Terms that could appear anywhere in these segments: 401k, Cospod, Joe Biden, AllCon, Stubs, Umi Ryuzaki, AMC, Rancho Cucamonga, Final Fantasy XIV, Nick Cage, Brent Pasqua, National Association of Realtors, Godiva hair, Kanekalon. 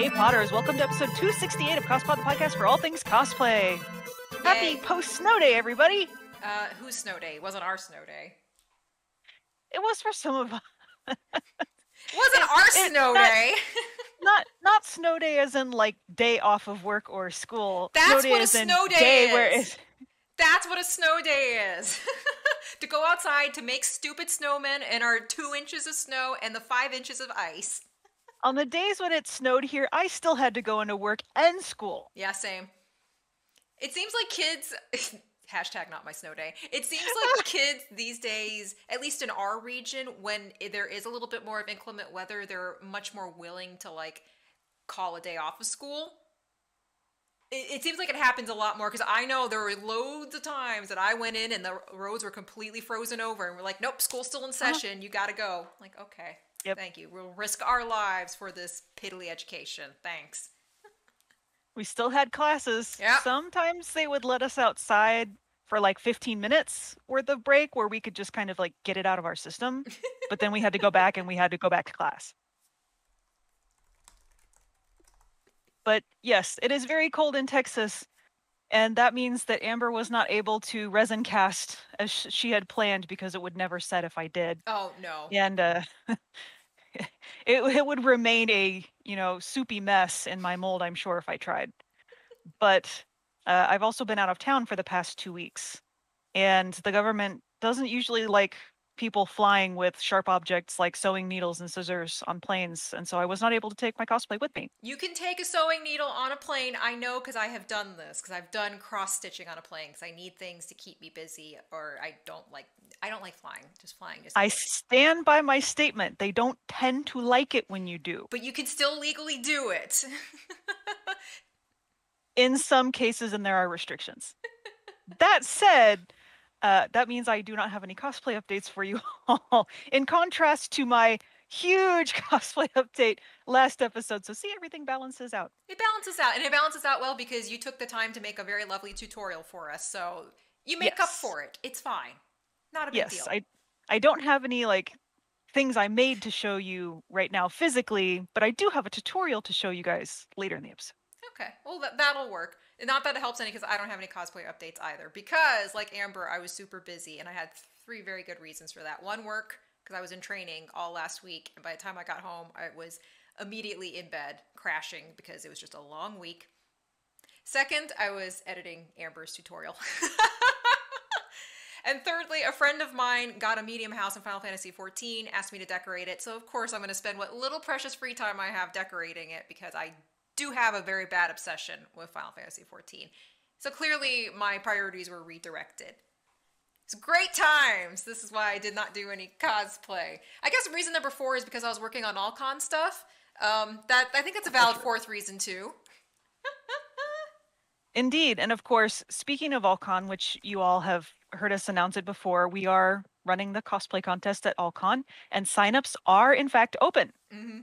Hey Potters, welcome to episode 268 of Cospod, the podcast for all things cosplay. Yay. Happy post-snow day, everybody! Whose snow day? It wasn't our snow day. It was for some of us. It wasn't our snow day. not snow day as in like day off of work or school. That's what a snow day is. That's what a snow day is. To go outside to make stupid snowmen in our 2 inches of snow and the 5 inches of ice. On the days when it snowed here, I still had to go into work and school. Yeah, same. It seems like kids... Hashtag not my snow day. It seems like kids these days, at least in our region, when there is a little bit more of inclement weather, they're much more willing to like call a day off of school. It seems like it happens a lot more because I know there were loads of times that I went in and the roads were completely frozen over and we're like, nope, school's still in session. You got to go. I'm like, okay, yep. Thank you. We'll risk our lives for this piddly education. Thanks. We still had classes. Yep. Sometimes they would let us outside for like 15 minutes worth of break where we could just kind of like get it out of our system. But then we had to go back and we had to go back to class. But yes, it is very cold in Texas. And that means that Amber was not able to resin cast as she had planned because it would never set if I did. Oh, no. And it would remain a, you know, soupy mess in my mold, I'm sure, if I tried. But I've also been out of town for the past 2 weeks. And the government doesn't usually like people flying with sharp objects like sewing needles and scissors on planes. And so I was not able to take my cosplay with me. You can take a sewing needle on a plane. I know because I have done this, because I've done cross-stitching on a plane because I need things to keep me busy, or I don't like flying. Just flying. I stand by my statement. They don't tend to like it when you do. But you can still legally do it. In some cases, and there are restrictions. That said, that means I do not have any cosplay updates for you all. In contrast to my huge cosplay update last episode. So see, everything balances out. It balances out, and it balances out well because you took the time to make a very lovely tutorial for us. So you make up for it. It's fine. Not a big deal. Yes, I don't have any like things I made to show you right now physically, but I do have a tutorial to show you guys later in the episode. Okay, well, that'll work. Not that it helps any because I don't have any cosplay updates either because, like Amber, I was super busy and I had three very good reasons for that. One, work, because I was in training all last week, and by the time I got home, I was immediately in bed crashing because it was just a long week. Second, I was editing Amber's tutorial. And thirdly, a friend of mine got a medium house in Final Fantasy XIV, asked me to decorate it. So, of course, I'm going to spend what little precious free time I have decorating it because I do have a very bad obsession with Final Fantasy XIV. So, clearly, my priorities were redirected. It's great times. This is why I did not do any cosplay. I guess reason number four is because I was working on AllCon stuff. I think that's a valid fourth reason, too. Indeed. And, of course, speaking of AllCon, which you all have heard us announce it before, we are running the cosplay contest at AllCon, and signups are in fact open. Mm-hmm.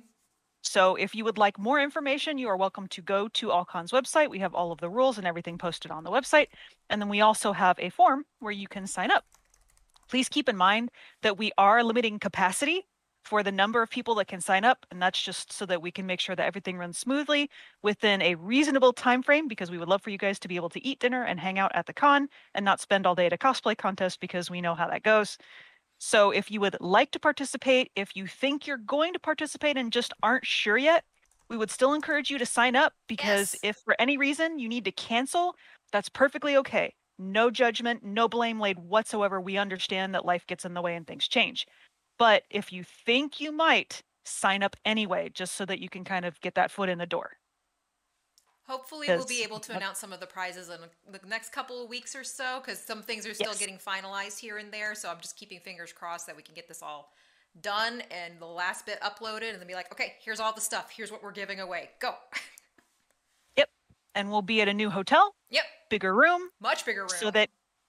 So if you would like more information, you are welcome to go to AllCon's website. We have all of the rules and everything posted on the website, and then we also have a form where you can sign up. Please keep in mind that we are limiting capacity for the number of people that can sign up, and that's just so that we can make sure that everything runs smoothly within a reasonable time frame, because we would love for you guys to be able to eat dinner and hang out at the con and not spend all day at a cosplay contest because we know how that goes. So if you would like to participate, if you think you're going to participate and just aren't sure yet, we would still encourage you to sign up because if for any reason you need to cancel, that's perfectly okay. No judgment, no blame laid whatsoever. We understand that life gets in the way and things change. But if you think you might, sign up anyway, just so that you can kind of get that foot in the door. Hopefully we'll be able to announce some of the prizes in the next couple of weeks or so, because some things are still getting finalized here and there. So I'm just keeping fingers crossed that we can get this all done and the last bit uploaded and then be like, okay, here's all the stuff. Here's what we're giving away. Go. Yep. And we'll be at a new hotel. Yep. Bigger room. Much bigger room. So that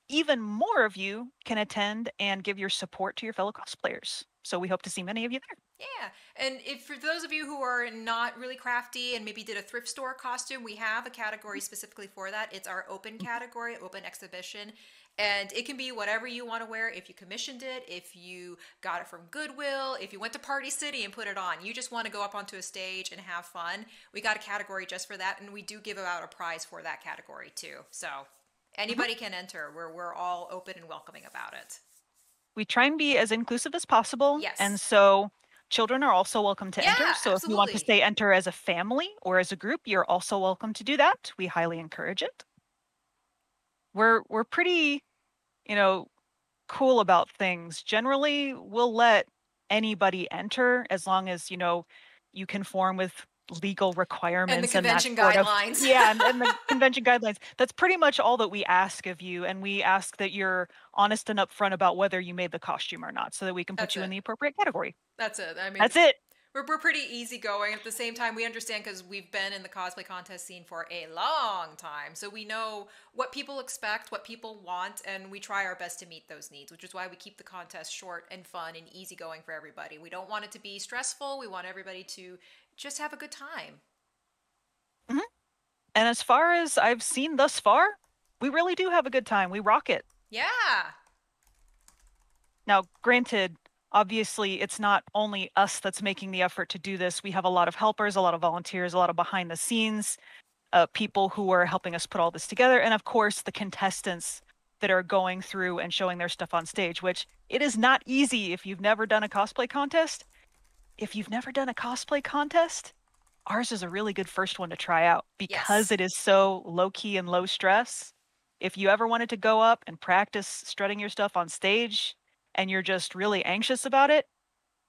even more of you can attend and give your support to your fellow cosplayers. So we hope to see many of you there. Yeah. And if for those of you who are not really crafty and maybe did a thrift store costume, we have a category specifically for that. It's our open category, open exhibition. And it can be whatever you want to wear. If you commissioned it, if you got it from Goodwill, if you went to Party City and put it on, you just want to go up onto a stage and have fun. We got a category just for that, and we do give out a prize for that category too. So anybody can enter. We're all open and welcoming about it. We try and be as inclusive as possible. Yes. And so children are also welcome to enter. So absolutely. If you want to say enter as a family or as a group, you're also welcome to do that. We highly encourage it. We're pretty, you know, cool about things. Generally, we'll let anybody enter as long as, you know, you conform with legal requirements and the convention guidelines. Yeah, and the convention guidelines. That's pretty much all that we ask of you. And we ask that you're honest and upfront about whether you made the costume or not, so that we can put you in the appropriate category. That's it. I mean, that's it. We're pretty easygoing. At the same time, we understand because we've been in the cosplay contest scene for a long time. So we know what people expect, what people want, and we try our best to meet those needs, which is why we keep the contest short and fun and easygoing for everybody. We don't want it to be stressful. We want everybody to just have a good time. Mm-hmm. And as far as I've seen thus far, we really do have a good time. We rock it. Yeah. Now, granted, obviously, it's not only us that's making the effort to do this. We have a lot of helpers, a lot of volunteers, a lot of behind the scenes people who are helping us put all this together. And of course, the contestants that are going through and showing their stuff on stage, which it is not easy if you've never done a cosplay contest. If you've never done a cosplay contest, ours is a really good first one to try out because it is so low key and low stress. If you ever wanted to go up and practice strutting your stuff on stage, and you're just really anxious about it,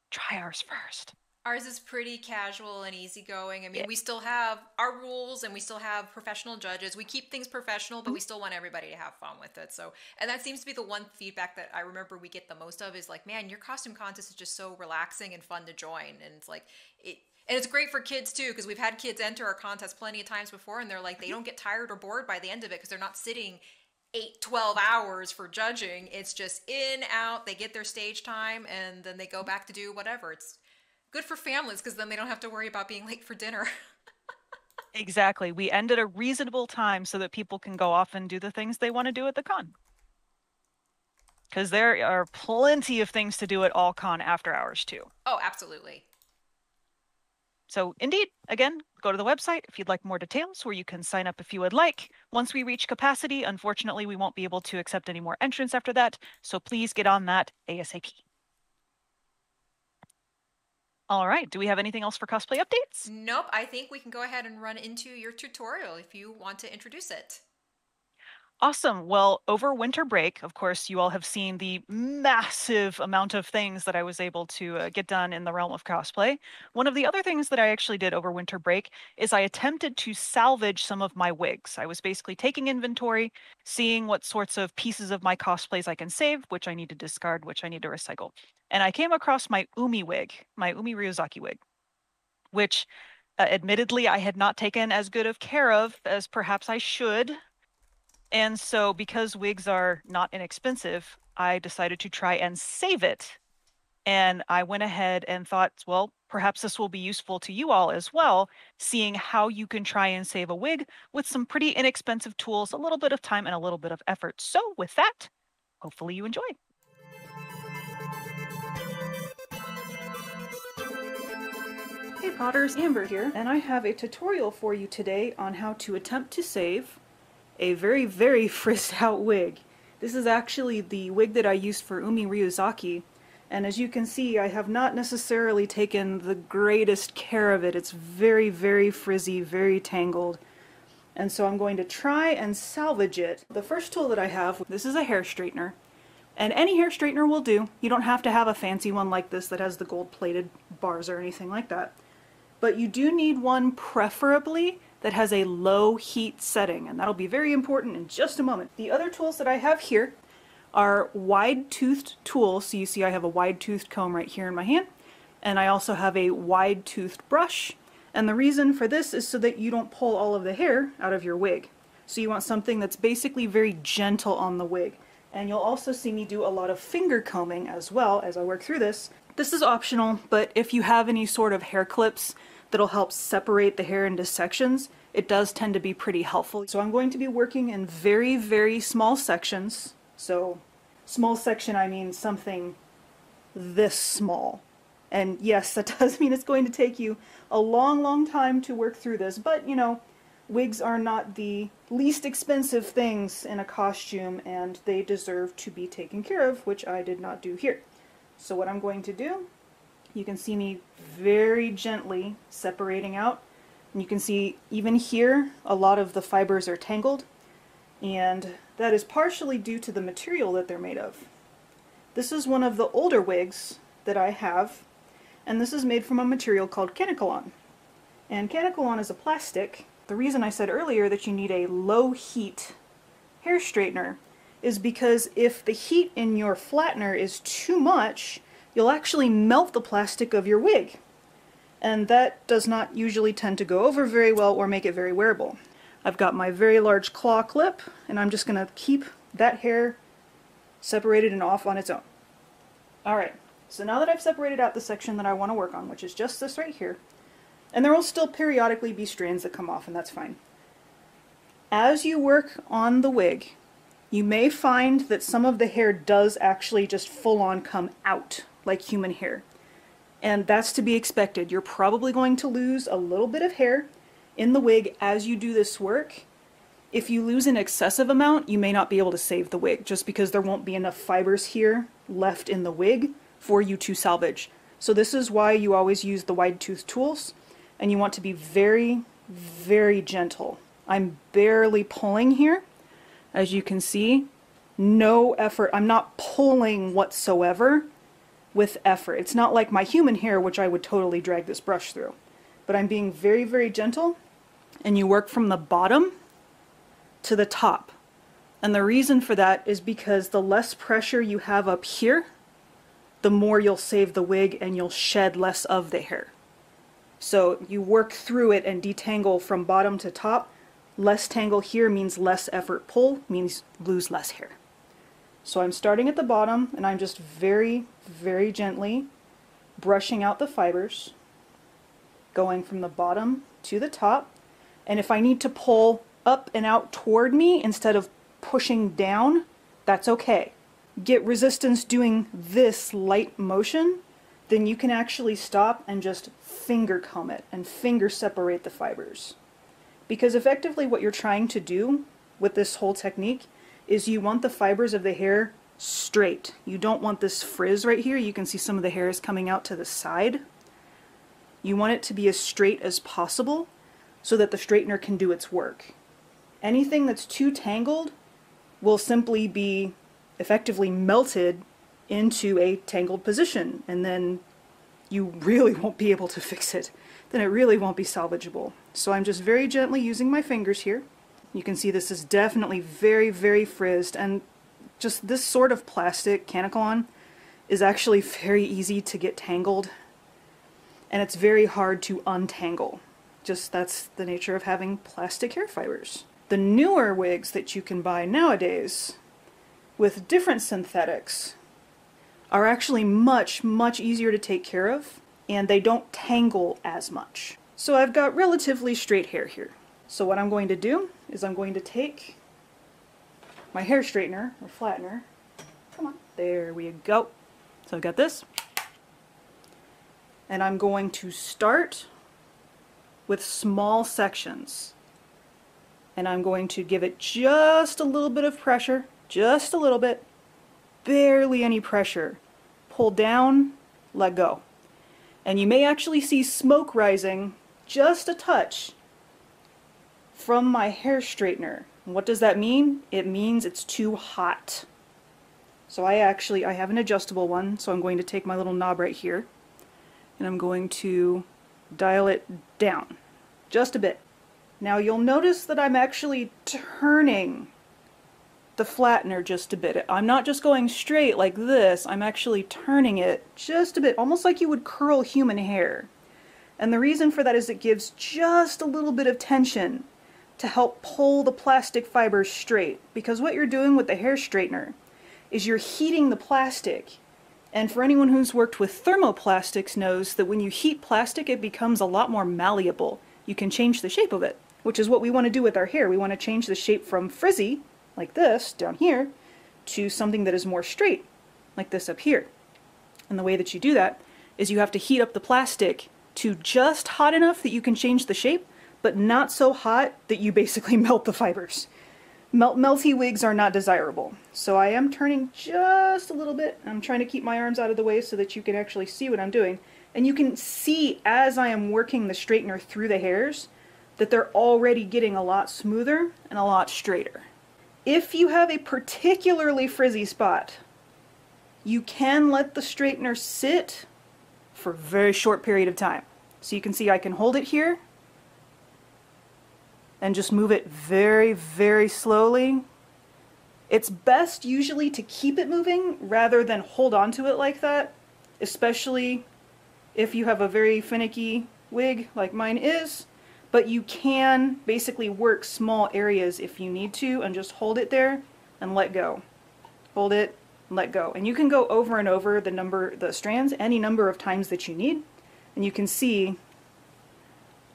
try ours first. Ours is pretty casual and easygoing. I mean, we still have our rules and we still have professional judges. We keep things professional, but we still want everybody to have fun with it. So, and that seems to be the one feedback that I remember we get the most of is like, man, your costume contest is just so relaxing and fun to join. And it's like, and it's great for kids too, because we've had kids enter our contest plenty of times before and they're like, they don't get tired or bored by the end of it because they're not sitting 8-12 hours for judging. It's just in, out, they get their stage time and then they go back to do whatever. It's good for families because then they don't have to worry about being late for dinner. Exactly. We end at a reasonable time so that people can go off and do the things they want to do at the con. Because there are plenty of things to do at AllCon after hours too. Oh, absolutely. So indeed, again, go to the website if you'd like more details where you can sign up if you would like. Once we reach capacity, unfortunately, we won't be able to accept any more entrants after that. So please get on that ASAP. All right. Do we have anything else for cosplay updates? Nope. I think we can go ahead and run into your tutorial if you want to introduce it. Awesome. Well, over winter break, of course, you all have seen the massive amount of things that I was able to get done in the realm of cosplay. One of the other things that I actually did over winter break is I attempted to salvage some of my wigs. I was basically taking inventory, seeing what sorts of pieces of my cosplays I can save, which I need to discard, which I need to recycle. And I came across my Umi wig, my Umi Ryuzaki wig, which admittedly I had not taken as good of care of as perhaps I should. And so because wigs are not inexpensive, I decided to try and save it. And I went ahead and thought, well, perhaps this will be useful to you all as well, seeing how you can try and save a wig with some pretty inexpensive tools, a little bit of time and a little bit of effort. So with that, hopefully you enjoy. Hey Potters, Amber here, and I have a tutorial for you today on how to attempt to save a very, very frizzed out wig. This is actually the wig that I used for Umi Ryuzaki, and as you can see, I have not necessarily taken the greatest care of it. It's very, very frizzy, very tangled, and so I'm going to try and salvage it. The first tool that I have, this is a hair straightener, and any hair straightener will do. You don't have to have a fancy one like this that has the gold-plated bars or anything like that, but you do need one preferably that has a low heat setting, and that'll be very important in just a moment. The other tools that I have here are wide-toothed tools. So you see I have a wide-toothed comb right here in my hand, and I also have a wide-toothed brush. And the reason for this is so that you don't pull all of the hair out of your wig. So you want something that's basically very gentle on the wig. And you'll also see me do a lot of finger combing as well as I work through this. This is optional, but if you have any sort of hair clips that'll help separate the hair into sections, it does tend to be pretty helpful. So I'm going to be working in very, very small sections So small section, I mean something this small. And yes, that does mean it's going to take you a long, long time to work through this, but you know, wigs are not the least expensive things in a costume, and they deserve to be taken care of, which I did not do here. So what I'm going to do, you can see me very gently separating out, and you can see even here a lot of the fibers are tangled, and that is partially due to the material that they're made of. This is one of the older wigs that I have, and this is made from a material called Kanekalon. And Kanekalon is a plastic. The reason I said earlier that you need a low heat hair straightener is because if the heat in your flattener is too much, you'll actually melt the plastic of your wig, and that does not usually tend to go over very well or make it very wearable. I've got my very large claw clip, and I'm just going to keep that hair separated and off on its own. Alright, so now that I've separated out the section that I want to work on, which is just this right here, and there will still periodically be strands that come off, and that's fine. As you work on the wig, you may find that some of the hair does actually just full-on come out, like human hair. And that's to be expected. You're probably going to lose a little bit of hair in the wig as you do this work. If you lose an excessive amount, you may not be able to save the wig, just because there won't be enough fibers here left in the wig for you to salvage. So this is why you always use the wide tooth tools, and you want to be very, very gentle. I'm barely pulling here. As you can see, no effort. I'm not pulling whatsoever with effort. It's not like my human hair, which I would totally drag this brush through. But I'm being very, very gentle, and you work from the bottom to the top. And the reason for that is because the less pressure you have up here, the more you'll save the wig and you'll shed less of the hair. So you work through it and detangle from bottom to top. Less tangle here means less effort pull, means lose less hair. So I'm starting at the bottom, and I'm just very, very gently brushing out the fibers, going from the bottom to the top. And if I need to pull up and out toward me instead of pushing down, that's okay. Get resistance doing this light motion, then you can actually stop and just finger comb it and finger separate the fibers. Because effectively what you're trying to do with this whole technique is you want the fibers of the hair straight. You don't want this frizz right here. You can see some of the hair is coming out to the side. You want it to be as straight as possible so that the straightener can do its work. Anything that's too tangled will simply be effectively melted into a tangled position, and then you really won't be able to fix it. Then it really won't be salvageable. So I'm just very gently using my fingers here. You can see this is definitely very, very frizzed, and just this sort of plastic, Kanekalon, is actually very easy to get tangled, and it's very hard to untangle. Just that's the nature of having plastic hair fibers. The newer wigs that you can buy nowadays with different synthetics are actually much, much easier to take care of, and they don't tangle as much. So I've got relatively straight hair here. So what I'm going to do is I'm going to take my hair straightener, or flattener, come on, there we go. So I've got this, and I'm going to start with small sections, and I'm going to give it just a little bit of pressure, just a little bit, barely any pressure. Pull down, let go. And you may actually see smoke rising just a touch from my hair straightener. And what does that mean? It means it's too hot. So I have an adjustable one, so I'm going to take my little knob right here, and I'm going to dial it down just a bit. Now you'll notice that I'm actually turning the flattener just a bit. I'm not just going straight like this, I'm actually turning it just a bit, almost like you would curl human hair. And the reason for that is it gives just a little bit of tension to help pull the plastic fibers straight. Because what you're doing with the hair straightener is you're heating the plastic. And for anyone who's worked with thermoplastics knows that when you heat plastic, it becomes a lot more malleable. You can change the shape of it, which is what we want to do with our hair. We want to change the shape from frizzy, like this, down here, to something that is more straight, like this up here. And the way that you do that is you have to heat up the plastic to just hot enough that you can change the shape, but not so hot that you basically melt the fibers. Melty wigs are not desirable. So I am turning just a little bit. I'm trying to keep my arms out of the way so that you can actually see what I'm doing. And you can see as I am working the straightener through the hairs that they're already getting a lot smoother and a lot straighter. If you have a particularly frizzy spot, you can let the straightener sit for a very short period of time. So you can see I can hold it here and just move it very, very slowly. It's best usually to keep it moving rather than hold on to it like that, especially if you have a very finicky wig like mine is, but you can basically work small areas if you need to and just hold it there and let go. Hold it, let go. And you can go over and over the strands any number of times that you need, and you can see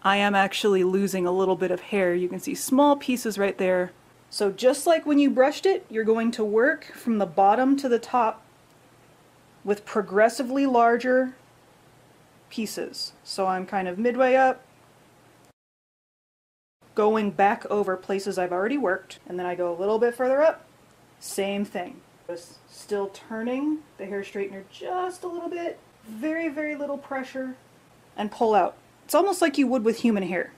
I am actually losing a little bit of hair. You can see small pieces right there. So just like when you brushed it, you're going to work from the bottom to the top with progressively larger pieces. So I'm kind of midway up, going back over places I've already worked, and then I go a little bit further up, same thing. Just still turning the hair straightener just a little bit, very, very little pressure, and pull out. It's almost like you would with human hair.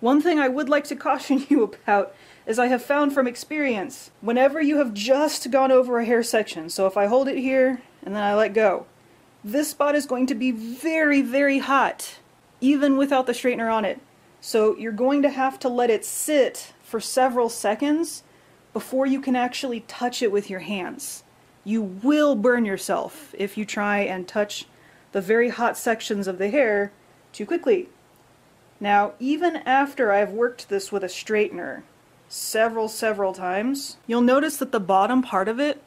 One thing I would like to caution you about is I have found from experience, whenever you have just gone over a hair section, so if I hold it here and then I let go, this spot is going to be very, very hot, even without the straightener on it. So you're going to have to let it sit for several seconds before you can actually touch it with your hands. You will burn yourself if you try and touch the very hot sections of the hair too quickly. Now, even after I've worked this with a straightener several times, you'll notice that the bottom part of it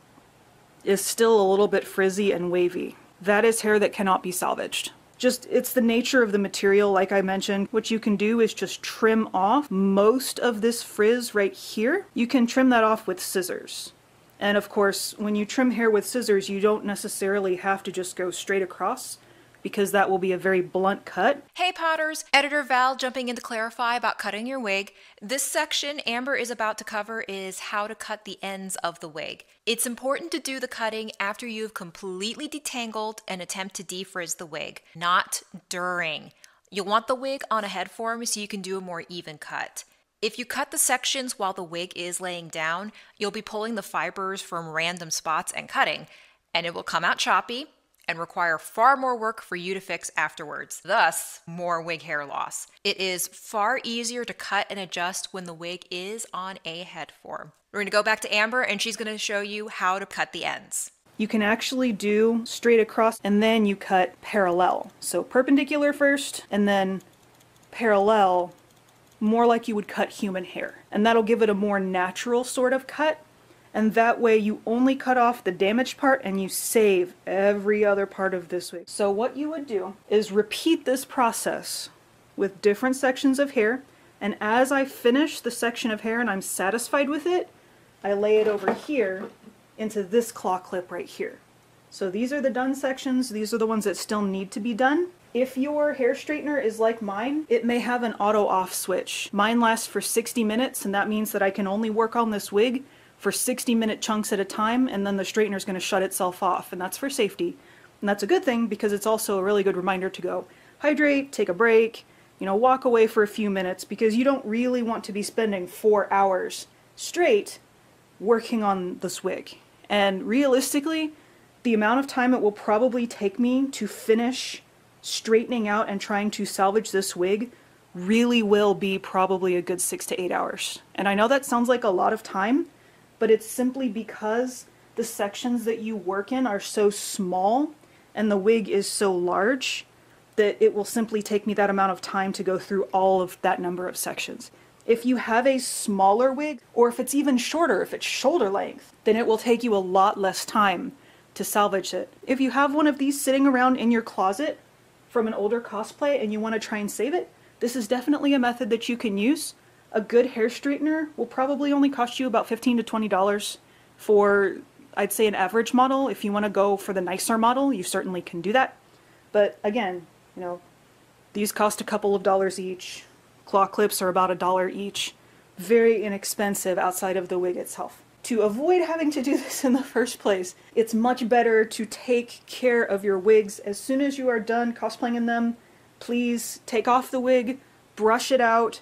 is still a little bit frizzy and wavy. That is hair that cannot be salvaged. Just, it's the nature of the material, like I mentioned. What you can do is just trim off most of this frizz right here. You can trim that off with scissors. And of course, when you trim hair with scissors, you don't necessarily have to just go straight across, because that will be a very blunt cut. Hey Potters, Editor Val jumping in to clarify about cutting your wig. This section Amber is about to cover is how to cut the ends of the wig. It's important to do the cutting after you've completely detangled and attempt to defrizz the wig, not during. You'll want the wig on a head form so you can do a more even cut. If you cut the sections while the wig is laying down, you'll be pulling the fibers from random spots and cutting, and it will come out choppy and require far more work for you to fix afterwards, thus more wig hair loss. It is far easier to cut and adjust when the wig is on a head form. We're gonna go back to Amber and she's gonna show you how to cut the ends. You can actually do straight across and then you cut parallel. So perpendicular first and then parallel, more like you would cut human hair. And that'll give it a more natural sort of cut. And that way you only cut off the damaged part and you save every other part of this wig. So what you would do is repeat this process with different sections of hair, and as I finish the section of hair and I'm satisfied with it, I lay it over here into this claw clip right here. So these are the done sections, these are the ones that still need to be done. If your hair straightener is like mine, it may have an auto off switch. Mine lasts for 60 minutes and that means that I can only work on this wig for 60-minute chunks at a time, and then the straightener is going to shut itself off, and that's for safety. And that's a good thing because it's also a really good reminder to go hydrate, take a break, you know, walk away for a few minutes, because you don't really want to be spending 4 hours straight working on this wig. And realistically, the amount of time it will probably take me to finish straightening out and trying to salvage this wig really will be probably a good 6 to 8 hours. And I know that sounds like a lot of time, but it's simply because the sections that you work in are so small and the wig is so large that it will simply take me that amount of time to go through all of that number of sections. If you have a smaller wig, or if it's even shorter, if it's shoulder length, then it will take you a lot less time to salvage it. If you have one of these sitting around in your closet from an older cosplay and you want to try and save it, this is definitely a method that you can use. A good hair straightener will probably only cost you about $15 to $20 for I'd say an average model. If you want to go for the nicer model, you certainly can do that. But again, you know, these cost a couple of dollars each. Claw clips are about $1 each. Very inexpensive outside of the wig itself. To avoid having to do this in the first place, it's much better to take care of your wigs. As soon as you are done cosplaying in them, please take off the wig, brush it out.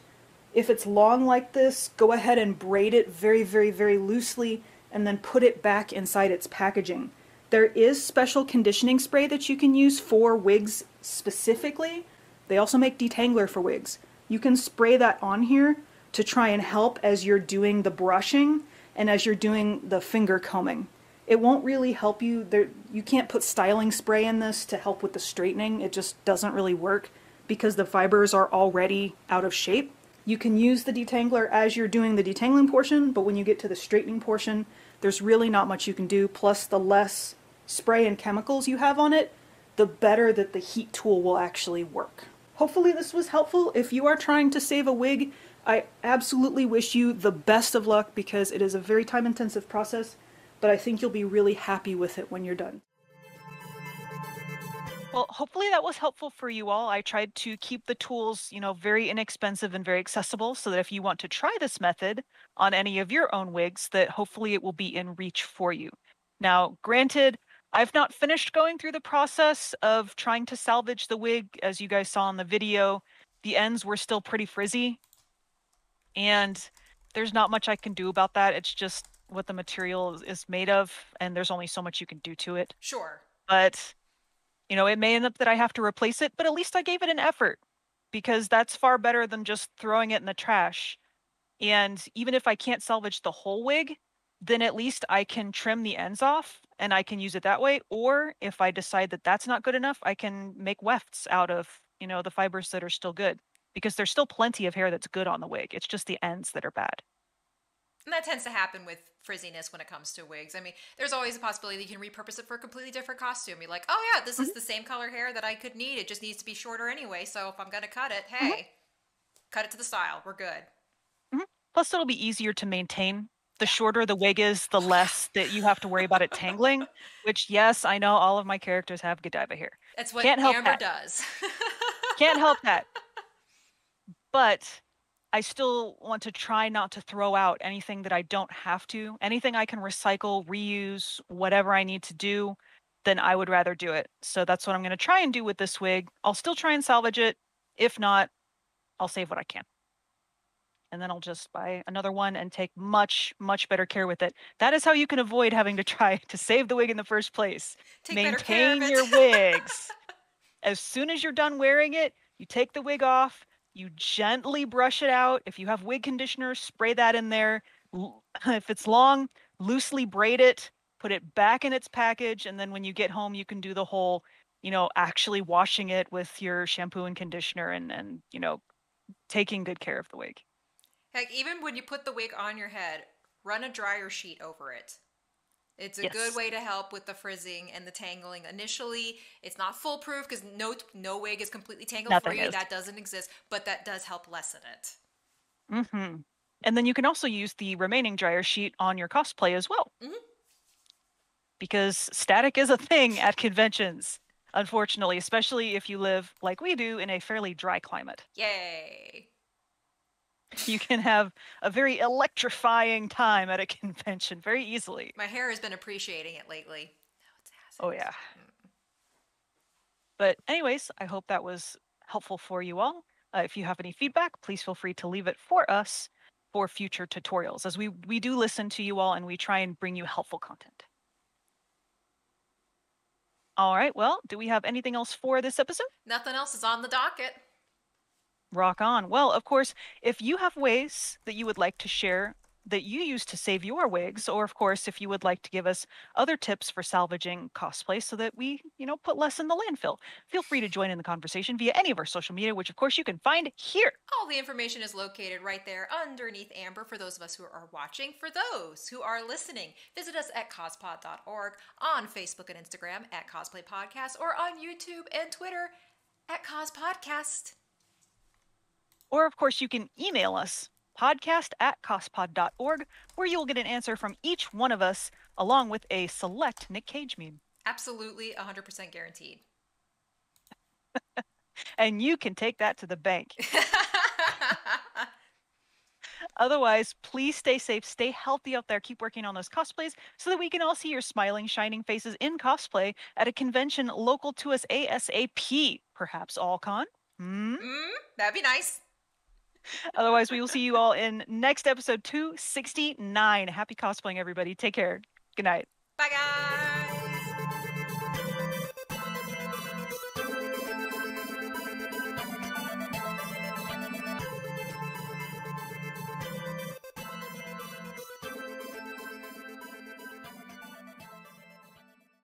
If it's long like this, go ahead and braid it very, very, very loosely and then put it back inside its packaging. There is special conditioning spray that you can use for wigs specifically. They also make detangler for wigs. You can spray that on here to try and help as you're doing the brushing and as you're doing the finger combing. It won't really help you. You can't put styling spray in this to help with the straightening. It just doesn't really work because the fibers are already out of shape. You can use the detangler as you're doing the detangling portion, but when you get to the straightening portion, there's really not much you can do. Plus, the less spray and chemicals you have on it, the better that the heat tool will actually work. Hopefully this was helpful. If you are trying to save a wig, I absolutely wish you the best of luck because it is a very time-intensive process, but I think you'll be really happy with it when you're done. Well, hopefully that was helpful for you all. I tried to keep the tools, you know, very inexpensive and very accessible so that if you want to try this method on any of your own wigs, that hopefully it will be in reach for you. Now, granted, I've not finished going through the process of trying to salvage the wig. As you guys saw in the video, the ends were still pretty frizzy. And there's not much I can do about that. It's just what the material is made of, and there's only so much you can do to it. Sure. But, you know, it may end up that I have to replace it, but at least I gave it an effort, because that's far better than just throwing it in the trash. And even if I can't salvage the whole wig, then at least I can trim the ends off and I can use it that way. Or if I decide that that's not good enough, I can make wefts out of, you know, the fibers that are still good, because there's still plenty of hair that's good on the wig. It's just the ends that are bad. And that tends to happen with frizziness when it comes to wigs. I mean, there's always a possibility that you can repurpose it for a completely different costume. You're like, oh yeah, this is the same color hair that I could need. It just needs to be shorter anyway. So if I'm going to cut it, hey, cut it to the style. We're good. Plus, it'll be easier to maintain. The shorter the wig is, the less that you have to worry about it tangling, which, yes, I know all of my characters have Godiva hair. That's what Amber does. Can't help that. But I still want to try not to throw out anything that I don't have to. Anything I can recycle, reuse, whatever I need to do, then I would rather do it. So that's what I'm going to try and do with this wig. I'll still try and salvage it. If not, I'll save what I can. And then I'll just buy another one and take much, much better care with it. That is how you can avoid having to try to save the wig in the first place. Maintain your wigs. As soon as you're done wearing it, you take the wig off. You gently brush it out. If you have wig conditioner, spray that in there. If it's long, loosely braid it, put it back in its package. And then when you get home, you can do the whole, you know, actually washing it with your shampoo and conditioner and you know, taking good care of the wig. Heck, even when you put the wig on your head, run a dryer sheet over it. It's a good way to help with the frizzing and the tangling. Initially, it's not foolproof because no wig is completely tangle-free. That doesn't exist, but that does help lessen it. And then you can also use the remaining dryer sheet on your cosplay as well. Because static is a thing at conventions, unfortunately, especially if you live, like we do, in a fairly dry climate. Yay! You can have a very electrifying time at a convention very easily. My hair has been appreciating it lately. No, it hasn't. Oh, yeah. But anyways, I hope that was helpful for you all. If you have any feedback, please feel free to leave it for us for future tutorials, as we do listen to you all and we try and bring you helpful content. All right, well, do we have anything else for this episode? Nothing else is on the docket. Rock on. Well, of course, if you have ways that you would like to share that you use to save your wigs, or of course, if you would like to give us other tips for salvaging cosplay so that we, you know, put less in the landfill, feel free to join in the conversation via any of our social media, which of course you can find here. All the information is located right there underneath Amber for those of us who are watching. For those who are listening, visit us at cospod.org, on Facebook and Instagram at Cosplay Podcast, or on YouTube and Twitter at Cospodcast. Or, of course, you can email us, podcast@cospod.org, where you will get an answer from each one of us along with a select Nick Cage meme. Absolutely, 100% guaranteed. And you can take that to the bank. Otherwise, please stay safe, stay healthy out there, keep working on those cosplays so that we can all see your smiling, shining faces in cosplay at a convention local to us ASAP. Perhaps AllCon? Hmm? Mm, that'd be nice. Otherwise, we will see you all in next episode 269. Happy cosplaying, everybody. Take care. Good night. Bye, guys.